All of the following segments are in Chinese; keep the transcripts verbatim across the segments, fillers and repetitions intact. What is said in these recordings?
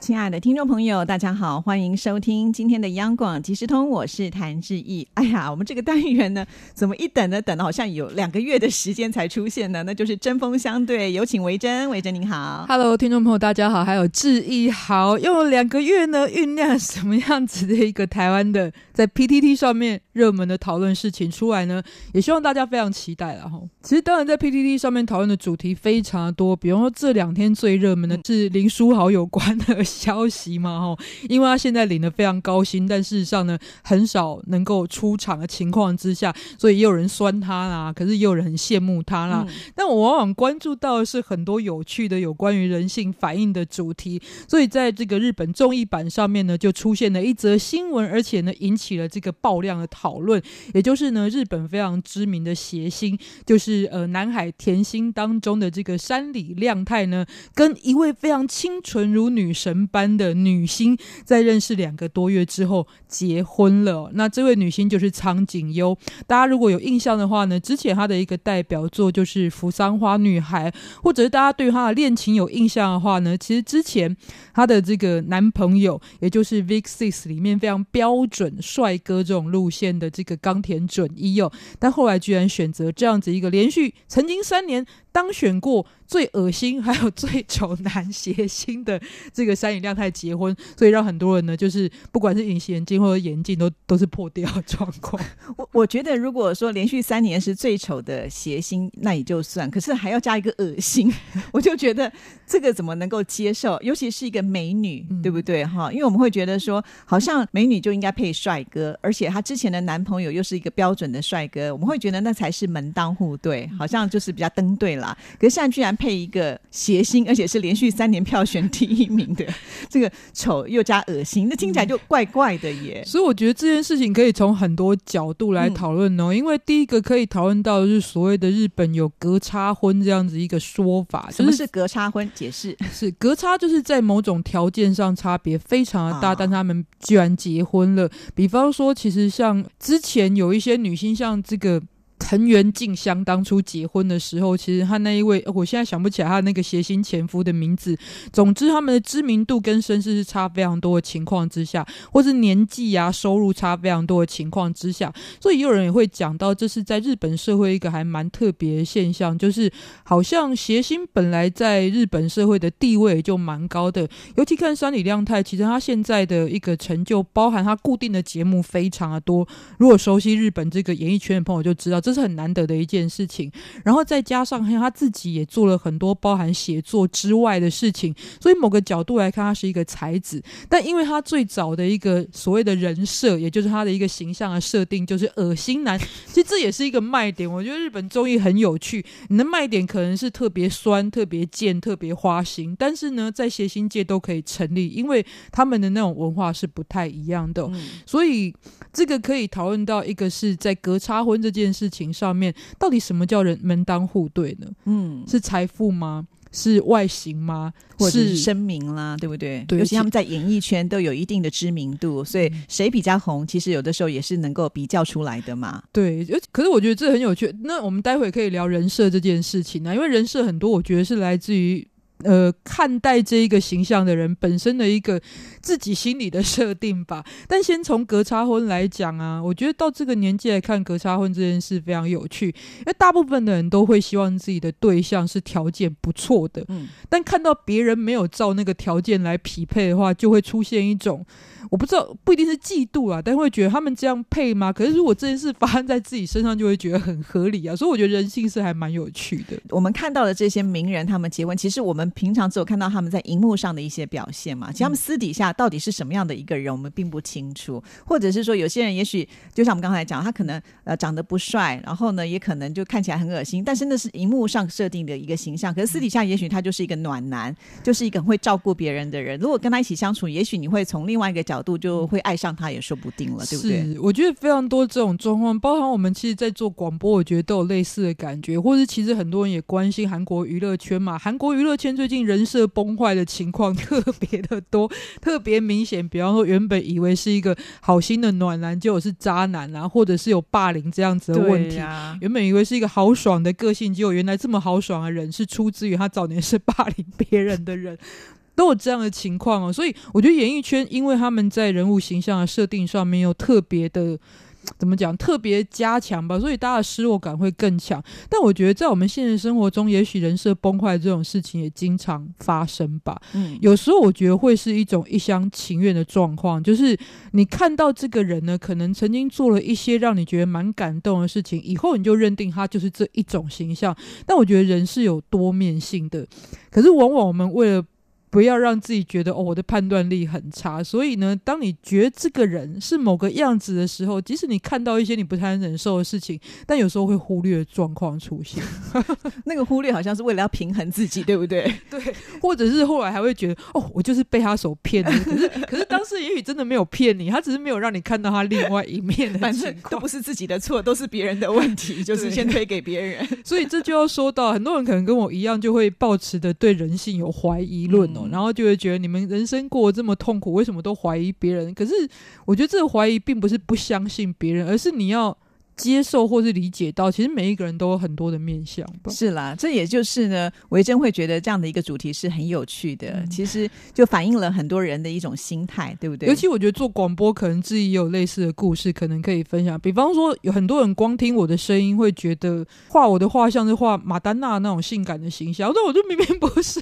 亲爱的听众朋友，大家好，欢迎收听今天的央广即时通，我是谭志毅。哎呀，我们这个单元呢，怎么一等呢？等了好像有两个月的时间才出现呢，那就是针锋相对。有请维珍，维珍您好。 Hello， 听众朋友大家好，还有志毅好。用两个月呢，酝酿什么样子的一个台湾的在 P T T 上面热门的讨论事情出来呢？也希望大家非常期待啦。其实当然在 P T T 上面讨论的主题非常多，比方说这两天最热门的是林书豪有关的消息嘛，因为他现在领得非常高薪，但事实上呢很少能够出场的情况之下，所以也有人酸他啦，可是也有人很羡慕他啦、嗯、但我往往关注到的是很多有趣的有关于人性反应的主题，所以在这个日本综艺版上面呢就出现了一则新闻，而且呢引起了这个爆量的讨论，也就是呢日本非常知名的谐星，就是呃南海甜心当中的这个山里亮太呢，跟一位非常清纯如女神班的女星在认识两个多月之后结婚了、哦、那这位女星就是苍井优，大家如果有印象的话呢，之前她的一个代表作就是扶桑花女孩，或者是大家对她的恋情有印象的话呢，其实之前她的这个男朋友也就是 Vixx 里面非常标准帅哥这种路线的这个冈田准一哦，但后来居然选择这样子一个连续曾经三年当选过最恶心还有最丑男谐星的这个山里亮太结婚，所以让很多人呢就是不管是隐形眼镜或者眼镜都都是破掉的状况。 我, 我觉得如果说连续三年是最丑的谐星那也就算，可是还要加一个恶心我就觉得这个怎么能够接受，尤其是一个美女、嗯、对不对哈？因为我们会觉得说好像美女就应该配帅哥，而且她之前的男朋友又是一个标准的帅哥，我们会觉得那才是门当户对，好像就是比较登对了，可是现在居然配一个谐星，而且是连续三年票选第一名的这个丑又加恶心，那听起来就怪怪的耶、嗯、所以我觉得这件事情可以从很多角度来讨论哦、嗯、因为第一个可以讨论到的是所谓的日本有格差婚这样子一个说法、就是、什么是格差婚，解释是格差就是在某种条件上差别非常的大、啊、但他们居然结婚了。比方说其实像之前有一些女星，像这个藤原静香当初结婚的时候，其实他那一位、哦、我现在想不起来他那个谐星前夫的名字，总之他们的知名度跟身世是差非常多的情况之下，或是年纪啊收入差非常多的情况之下，所以也有人也会讲到这是在日本社会一个还蛮特别的现象，就是好像谐星本来在日本社会的地位就蛮高的，尤其看山里亮太，其实他现在的一个成就包含他固定的节目非常的多，如果熟悉日本这个演艺圈的朋友就知道这这是很难得的一件事情，然后再加上他自己也做了很多包含写作之外的事情，所以某个角度来看他是一个才子，但因为他最早的一个所谓的人设，也就是他的一个形象的设定就是恶心男，其实这也是一个卖点。我觉得日本综艺很有趣，你的卖点可能是特别酸特别贱特别花心，但是呢在谐星界都可以成立，因为他们的那种文化是不太一样的、哦嗯、所以这个可以讨论到一个是在格差婚这件事情上面，到底什么叫人门当户对呢？嗯，是财富吗？是外形吗？或者是声名啦，对不对？对，尤其他们在演艺圈都有一定的知名度，所以谁比较红其实有的时候也是能够比较出来的嘛。对，可是我觉得这很有趣，那我们待会可以聊人设这件事情啊，因为人设很多我觉得是来自于呃，看待这一个形象的人本身的一个自己心理的设定吧。但先从格差婚来讲啊，我觉得到这个年纪来看格差婚这件事非常有趣，因为大部分的人都会希望自己的对象是条件不错的、嗯、但看到别人没有照那个条件来匹配的话，就会出现一种我不知道不一定是嫉妒啊，但会觉得他们这样配吗？可是如果这件事发生在自己身上就会觉得很合理啊，所以我觉得人性是还蛮有趣的。我们看到的这些名人他们结婚，其实我们平常只有看到他们在荧幕上的一些表现嘛，其实他们私底下到底是什么样的一个人我们并不清楚，或者是说有些人也许就像我们刚才讲他可能、呃、长得不帅，然后呢也可能就看起来很恶心，但是那是荧幕上设定的一个形象，可是私底下也许他就是一个暖男，就是一个很会照顾别人的人，如果跟他一起相处也许你会从另外一个角度就会爱上他也说不定了，对不对？是，我觉得非常多这种状况，包含我们其实在做广播我觉得都有类似的感觉，或是其实很多人也关心韩国娱乐圈嘛，韩国娱乐圈现最近人设崩坏的情况特别的多，特别明显。比方说原本以为是一个好心的暖男，结果是渣男啊，或者是有霸凌这样子的问题、啊、原本以为是一个豪爽的个性，结果原来这么豪爽的人是出自于他早年是霸凌别人的人，都有这样的情况哦。所以我觉得演艺圈因为他们在人物形象的设定上面有特别的怎么讲特别加强吧，所以大家的失落感会更强。但我觉得在我们现实生活中，也许人设崩坏这种事情也经常发生吧、嗯、有时候我觉得会是一种一厢情愿的状况，就是你看到这个人呢可能曾经做了一些让你觉得蛮感动的事情，以后你就认定他就是这一种形象。但我觉得人是有多面性的，可是往往我们为了不要让自己觉得、哦、我的判断力很差，所以呢当你觉得这个人是某个样子的时候，即使你看到一些你不太能忍受的事情，但有时候会忽略的状况出现那个忽略好像是为了要平衡自己，对不对？对，或者是后来还会觉得哦我就是被他所骗的可是可是当时也许真的没有骗你，他只是没有让你看到他另外一面的情况，反正都不是自己的错，都是别人的问题，就是先推给别人所以这就要说到很多人可能跟我一样，就会抱持的对人性有怀疑论哦、嗯，然后就会觉得你们人生过得这么痛苦，为什么都怀疑别人？可是我觉得这个怀疑并不是不相信别人，而是你要接受或是理解到其实每一个人都有很多的面向吧。是啦，这也就是呢维珍会觉得这样的一个主题是很有趣的、嗯、其实就反映了很多人的一种心态，对不对？尤其我觉得做广播可能自己也有类似的故事可能可以分享。比方说有很多人光听我的声音会觉得画我的画像是画马丹娜那种性感的形象，但我就明明不是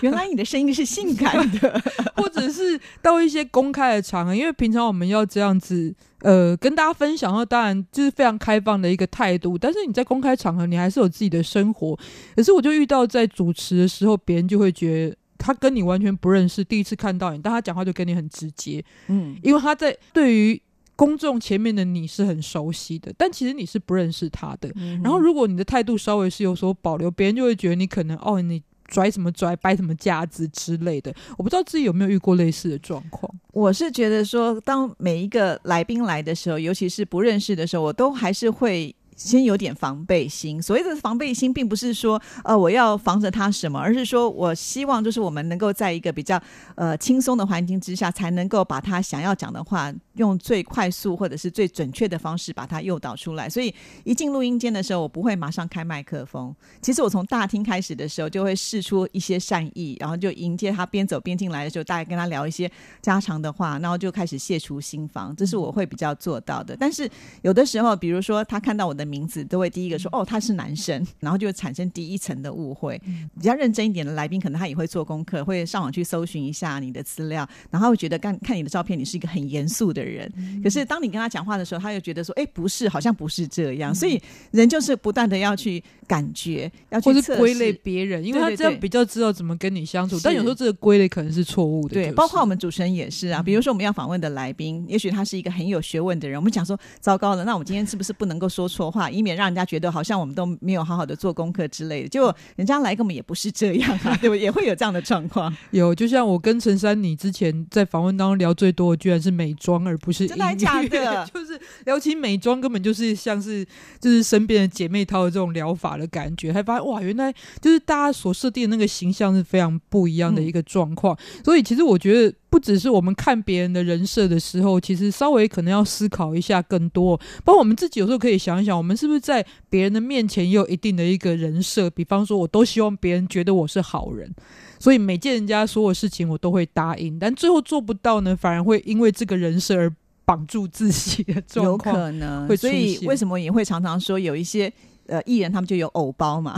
原来你的声音是性感的或者是到一些公开的场合，因为平常我们要这样子呃，跟大家分享后当然就是非常开放的一个态度，但是你在公开场合你还是有自己的生活。可是我就遇到在主持的时候，别人就会觉得他跟你完全不认识，第一次看到你，但他讲话就跟你很直接，嗯，因为他在对于公众前面的你是很熟悉的，但其实你是不认识他的、嗯、然后如果你的态度稍微是有所保留，别人就会觉得你可能哦你拽什么拽掰什么架子之类的。我不知道自己有没有遇过类似的状况。我是觉得说当每一个来宾来的时候，尤其是不认识的时候，我都还是会先有点防备心。所谓的防备心并不是说呃我要防着他什么，而是说我希望就是我们能够在一个比较呃轻松的环境之下，才能够把他想要讲的话用最快速或者是最准确的方式把它诱导出来。所以一进录音间的时候，我不会马上开麦克风。其实我从大厅开始的时候就会释出一些善意，然后就迎接他边走边进来的时候，大概跟他聊一些家常的话，然后就开始卸除心防，这是我会比较做到的。但是有的时候比如说他看到我的名字都会第一个说哦他是男生，然后就产生第一层的误会。比较认真一点的来宾可能他也会做功课，会上网去搜寻一下你的资料，然后会觉得 看, 看你的照片你是一个很严肃的人、嗯、可是当你跟他讲话的时候，他又觉得说哎、欸、不是，好像不是这样、嗯、所以人就是不断的要去感觉，要去测试或是归类别人，因为他这样比较知道怎么跟你相处。對對對，但有时候这个归类可能是错误的、就是、对，包括我们主持人也是啊。比如说我们要访问的来宾，也许他是一个很有学问的人，我们讲说糟糕了，那我们今天是不是不能够说错话，以免让人家觉得好像我们都没有好好的做功课之类的，结果人家来跟我们也不是这样啊，对不对？也会有这样的状况。有，就像我跟陈珊妮之前在访问当中聊最多的居然是美妆而不是音乐。真的还假的？就是聊起美妆根本就是像是就是身边的姐妹淘的这种疗法的感觉，还发现哇原来就是大家所设定的那个形象是非常不一样的一个状况、嗯、所以其实我觉得不只是我们看别人的人设的时候，其实稍微可能要思考一下更多，包括我们自己有时候可以想一想我们是不是在别人的面前也有一定的一个人设。比方说我都希望别人觉得我是好人，所以每件人家所有事情我都会答应，但最后做不到呢反而会因为这个人设而绑住自己的状况，有可能。所以为什么也会常常说有一些呃，艺人他们就有偶包嘛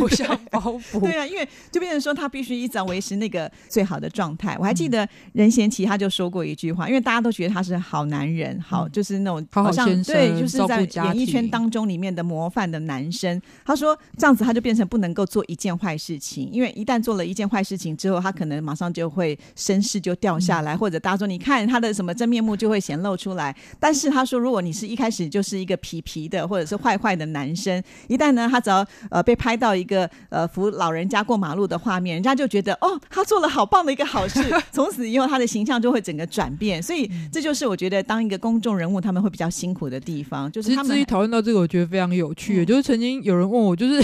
偶像包袱对啊，因为就变成说他必须一直维持那个最好的状态。我还记得任贤齐他就说过一句话，因为大家都觉得他是好男人，好、嗯、就是那种好像好好先生，对，就是在演艺圈当中里面的模范的男生。他说这样子他就变成不能够做一件坏事情，因为一旦做了一件坏事情之后，他可能马上就会身世就掉下来、嗯、或者大家说你看他的什么真面目就会显露出来。但是他说如果你是一开始就是一个皮皮的或者是坏坏的男生，生，一旦呢他只要呃被拍到一个呃扶老人家过马路的画面，人家就觉得哦他做了好棒的一个好事，从此以后他的形象就会整个转变。所以这就是我觉得当一个公众人物他们会比较辛苦的地方，就是他们。至于讨论到这个我觉得非常有趣、嗯、就是曾经有人问我，就是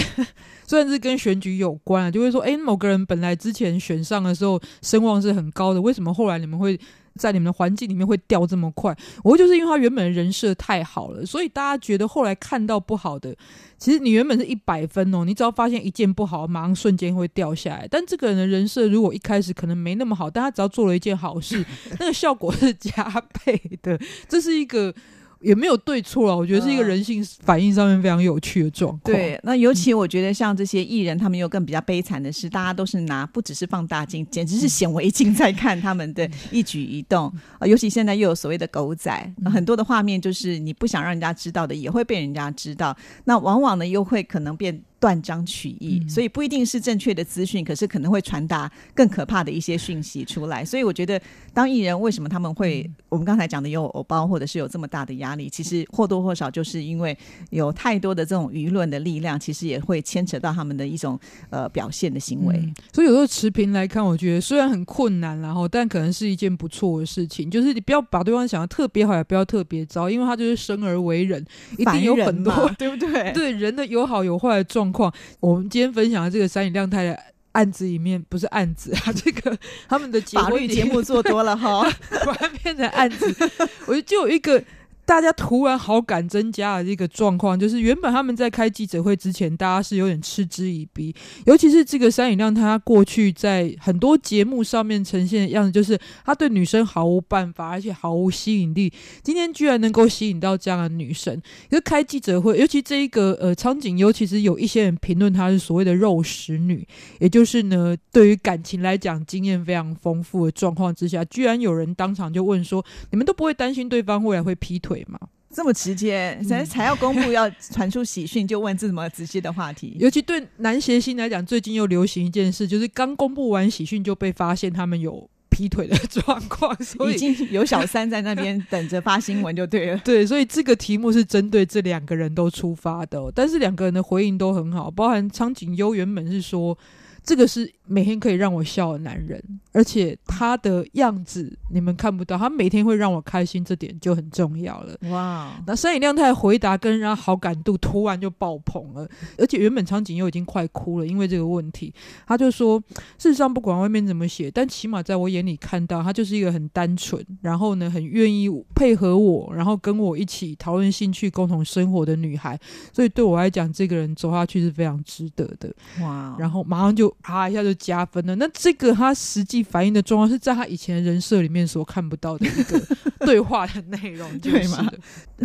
虽然是跟选举有关、啊、就会说哎、欸，某个人本来之前选上的时候声望是很高的，为什么后来你们会在你们的环境里面会掉这么快？我就是因为他原本的人设太好了，所以大家觉得后来看到不好的，其实你原本是一百分哦，你只要发现一件不好马上瞬间会掉下来。但这个人的人设如果一开始可能没那么好，但他只要做了一件好事那个效果是加倍的。这是一个也没有对错啦，我觉得是一个人性反应上面非常有趣的状况、嗯、对。那尤其我觉得像这些艺人他们又更比较悲惨的是，大家都是拿不只是放大镜，简直是显微镜在看他们的一举一动、呃、尤其现在又有所谓的狗仔、呃、很多的画面就是你不想让人家知道的也会被人家知道，那往往呢又会可能变断章取义、嗯、所以不一定是正确的资讯，可是可能会传达更可怕的一些讯息出来。所以我觉得当艺人为什么他们会、嗯、我们刚才讲的有偶包或者是有这么大的压力，其实或多或少就是因为有太多的这种舆论的力量，其实也会牵扯到他们的一种、呃、表现的行为、嗯、所以有时候持平来看，我觉得虽然很困难啦，但可能是一件不错的事情，就是你不要把对方想的特别好也不要特别糟，因为他就是生而为人一定有很多对不对？对人的有好有坏的状况。我们今天分享的这个三井亮太的案子里面，不是案子啊，这个他们的法律节目做多了哈，突然变成案子，我就有一个大家突然好感增加的一个状况，就是原本他们在开记者会之前，大家是有点嗤之以鼻，尤其是这个三井亮太他过去在很多节目上面呈现的样子，就是他对女生毫无办法，而且毫无吸引力。今天居然能够吸引到这样的女生，可是开记者会，尤其这一个呃苍井优，其实有一些人评论她是所谓的肉食女，也就是呢，对于感情来讲经验非常丰富的状况之下，居然有人当场就问说：你们都不会担心对方未来会劈腿？这么直接，才才要公布要传出喜讯就问这么直接的话题。尤其对男谐星来讲，最近又流行一件事，就是刚公布完喜讯就被发现他们有劈腿的状况，所以已经有小三在那边等着发新闻就对了。对，所以这个题目是针对这两个人都出发的、哦、但是两个人的回应都很好，包含苍井优原本是说这个是每天可以让我笑的男人，而且他的样子你们看不到，他每天会让我开心，这点就很重要了。哇！那三井亮太回答跟人家好感度突然就爆棚了，而且原本苍井优已经快哭了，因为这个问题他就说事实上不管外面怎么写，但起码在我眼里看到他就是一个很单纯，然后呢很愿意配合我，然后跟我一起讨论兴趣共同生活的女孩，所以对我来讲这个人走下去是非常值得的。哇！然后马上就啪一下就加分了。那这个他实际反映的状况是在他以前的人设里面所看不到的一个对话的内容，对吗？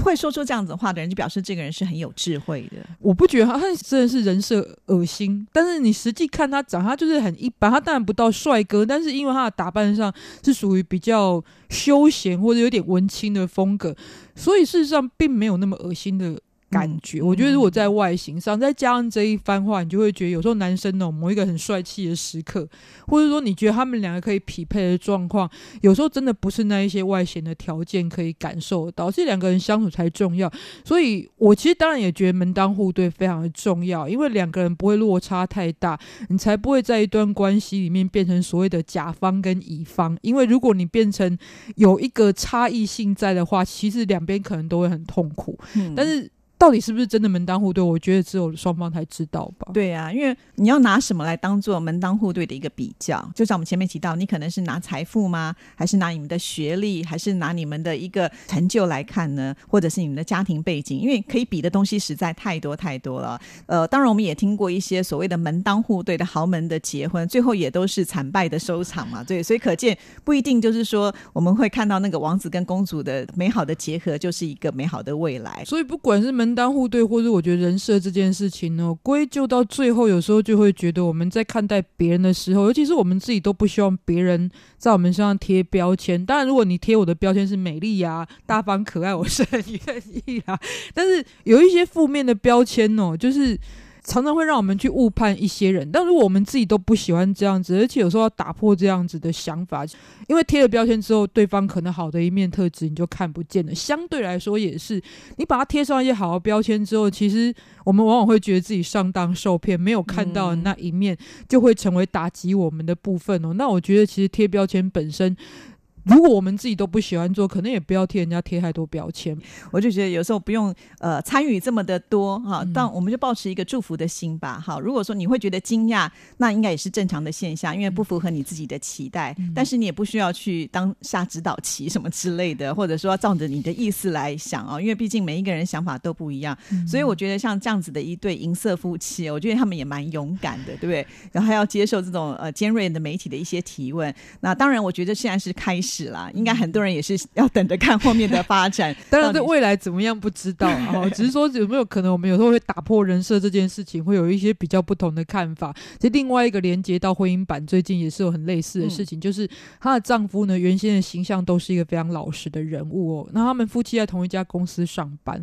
会说出这样子的话的人，就表示这个人是很有智慧的。我不觉得他真的是人设恶心，但是你实际看他长，他就是很一般，他当然不到帅哥，但是因为他的打扮上是属于比较休闲或者有点文青的风格，所以事实上并没有那么恶心的感觉。我觉得如果在外形上、嗯、再加上这一番话，你就会觉得有时候男生哦，某一个很帅气的时刻，或者说你觉得他们两个可以匹配的状况，有时候真的不是那一些外显的条件可以感受到，这两个人相处才重要。所以我其实当然也觉得门当户对非常的重要，因为两个人不会落差太大，你才不会在一段关系里面变成所谓的甲方跟乙方，因为如果你变成有一个差异性在的话，其实两边可能都会很痛苦、嗯、但是到底是不是真的门当户对，我觉得只有双方才知道吧。对啊，因为你要拿什么来当做门当户对的一个比较，就像我们前面提到，你可能是拿财富吗，还是拿你们的学历，还是拿你们的一个成就来看呢，或者是你们的家庭背景，因为可以比的东西实在太多太多了。呃，当然我们也听过一些所谓的门当户对的豪门的结婚，最后也都是惨败的收场嘛。对，所以可见不一定就是说我们会看到那个王子跟公主的美好的结合就是一个美好的未来。所以不管是门门当户对或者我觉得人设这件事情呢，归咎到最后有时候就会觉得我们在看待别人的时候，尤其是我们自己都不希望别人在我们身上贴标签。当然如果你贴我的标签是美丽啊大方可爱，我是很愿意啊，但是有一些负面的标签哦，就是常常会让我们去误判一些人，但如果我们自己都不喜欢这样子，而且有时候要打破这样子的想法，因为贴了标签之后，对方可能好的一面特质你就看不见了。相对来说也是，你把它贴上一些好的标签之后，其实我们往往会觉得自己上当受骗，没有看到的那一面就会成为打击我们的部分哦。那我觉得其实贴标签本身，如果我们自己都不喜欢做，可能也不要替人家贴太多标签。我就觉得有时候不用呃参与这么的多哈，但我们就抱持一个祝福的心吧。好，如果说你会觉得惊讶，那应该也是正常的现象，因为不符合你自己的期待，嗯、但是你也不需要去当下指导棋什么之类的，或者说照着你的意思来想啊、哦，因为毕竟每一个人想法都不一样、嗯。所以我觉得像这样子的一对银色夫妻，我觉得他们也蛮勇敢的，对不对？然后还要接受这种呃尖锐的媒体的一些提问。那当然，我觉得现在是开始。应该很多人也是要等着看后面的发展当然对未来怎么样不知道、啊、只是说有没有可能我们有时候会打破人设这件事情会有一些比较不同的看法。其实另外一个连接到婚姻版最近也是有很类似的事情、嗯、就是她的丈夫呢原先的形象都是一个非常老实的人物哦。那他们夫妻在同一家公司上班，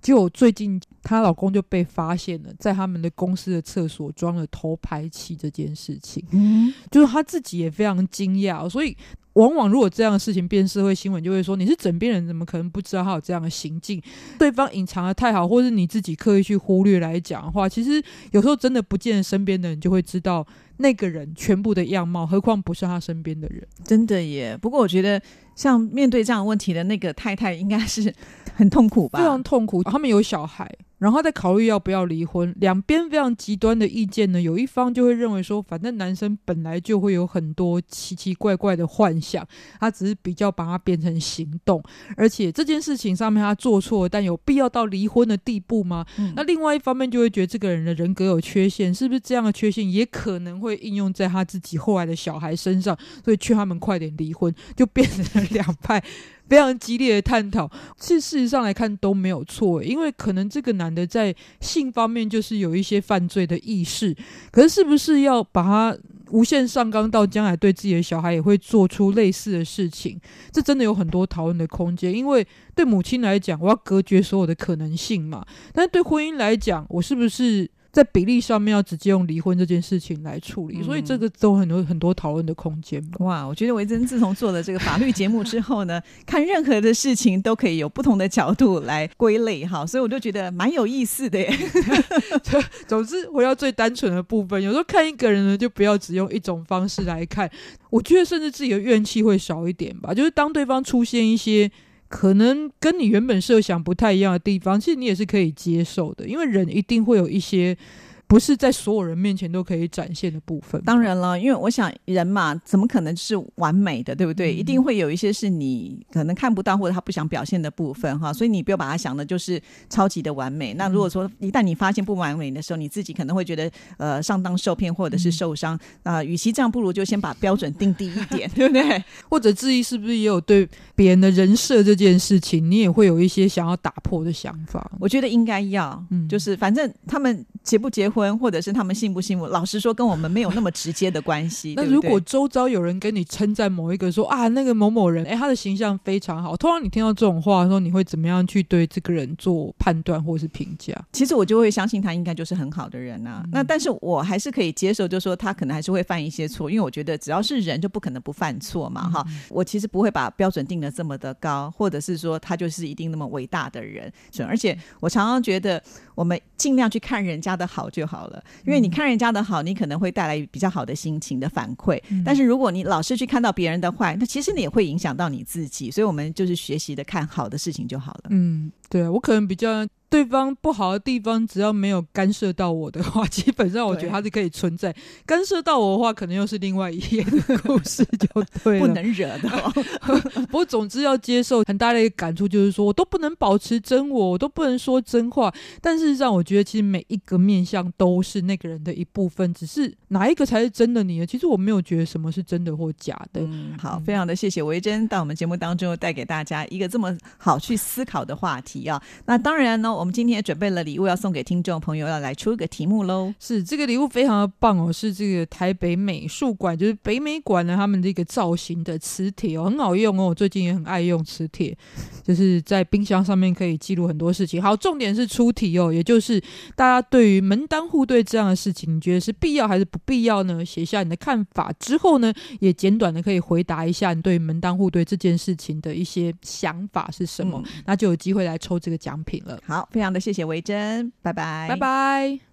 结果最近她老公就被发现了在他们的公司的厕所装了偷拍器这件事情、嗯、就是她自己也非常惊讶、哦、所以往往如果这样的事情变社会新闻，就会说你是枕边人怎么可能不知道他有这样的行径，对方隐藏的太好，或是你自己刻意去忽略来讲的话，其实有时候真的不见身边的人就会知道那个人全部的样貌，何况不是他身边的人。真的耶，不过我觉得像面对这样的问题的那个太太应该是很痛苦吧，非常痛苦。他们有小孩，然后再考虑要不要离婚，两边非常极端的意见呢，有一方就会认为说反正男生本来就会有很多奇奇怪怪的幻想，他只是比较把它变成行动，而且这件事情上面他做错，但有必要到离婚的地步吗、嗯、那另外一方面就会觉得这个人的人格有缺陷，是不是这样的缺陷也可能会应用在他自己后来的小孩身上，所以劝他们快点离婚，就变成了两派非常激烈的探讨。其实事实上来看都没有错，因为可能这个男的在性方面就是有一些犯罪的意识，可是是不是要把他无限上纲到将来对自己的小孩也会做出类似的事情，这真的有很多讨论的空间。因为对母亲来讲我要隔绝所有的可能性嘛，但是对婚姻来讲我是不是在比例上面要直接用离婚这件事情来处理，所以这个都很多很多讨论的空间、嗯、哇，我觉得维珍自从做了这个法律节目之后呢看任何的事情都可以有不同的角度来归类哈，所以我就觉得蛮有意思的耶总之回到最单纯的部分，有时候看一个人呢就不要只用一种方式来看，我觉得甚至自己的怨气会少一点吧，就是当对方出现一些可能跟你原本设想不太一样的地方，其实你也是可以接受的，因为人一定会有一些不是在所有人面前都可以展现的部分。当然了，因为我想人嘛怎么可能是完美的，对不对、嗯、一定会有一些是你可能看不到或者他不想表现的部分哈，所以你不要把它想的就是超级的完美、嗯、那如果说一旦你发现不完美的时候，你自己可能会觉得呃上当受骗或者是受伤、嗯呃、与其这样不如就先把标准定低一点对不对，或者至于是不是也有对别人的人设这件事情你也会有一些想要打破的想法。我觉得应该要、嗯、就是反正他们结不结婚或者是他们幸不幸福，老实说跟我们没有那么直接的关系那如果周遭有人跟你称赞某一个说啊那个某某人、欸、他的形象非常好，通常你听到这种话的时候你会怎么样去对这个人做判断或是评价？其实我就会相信他应该就是很好的人啊、嗯、那但是我还是可以接受就是说他可能还是会犯一些错，因为我觉得只要是人就不可能不犯错嘛、嗯、哈，我其实不会把标准定得这么的高，或者是说他就是一定那么伟大的人。而且我常常觉得我们尽量去看人家的好就好了，因为你看人家的好、嗯、你可能会带来比较好的心情的反馈、嗯、但是如果你老是去看到别人的坏，那其实你也会影响到你自己，所以我们就是学习的看好的事情就好了。嗯，对啊，我可能比较对方不好的地方只要没有干涉到我的话，基本上我觉得它是可以存在，干涉到我的话可能又是另外一页的故事就对了不能惹的、哦、不过总之要接受很大的一个感触，就是说我都不能保持真我，我都不能说真话，但事实上我觉得其实每一个面向都是那个人的一部分，只是哪一个才是真的你的，其实我没有觉得什么是真的或假的、嗯、好，非常的谢谢维珍到我们节目当中带给大家一个这么好去思考的话题啊。那当然呢，我们今天也准备了礼物要送给听众朋友，要来出一个题目喽。是，这个礼物非常的棒哦，是这个台北美术馆，就是北美馆呢他们这个造型的磁铁哦，很好用哦，我最近也很爱用磁铁，就是在冰箱上面可以记录很多事情。好，重点是出题哦，也就是大家对于门当户对这样的事情，你觉得是必要还是不必要呢？写下你的看法之后呢，也简短的可以回答一下你对于门当户对这件事情的一些想法是什么、嗯、那就有机会来抽这个奖品了。好，非常的谢谢维珍，拜拜拜拜。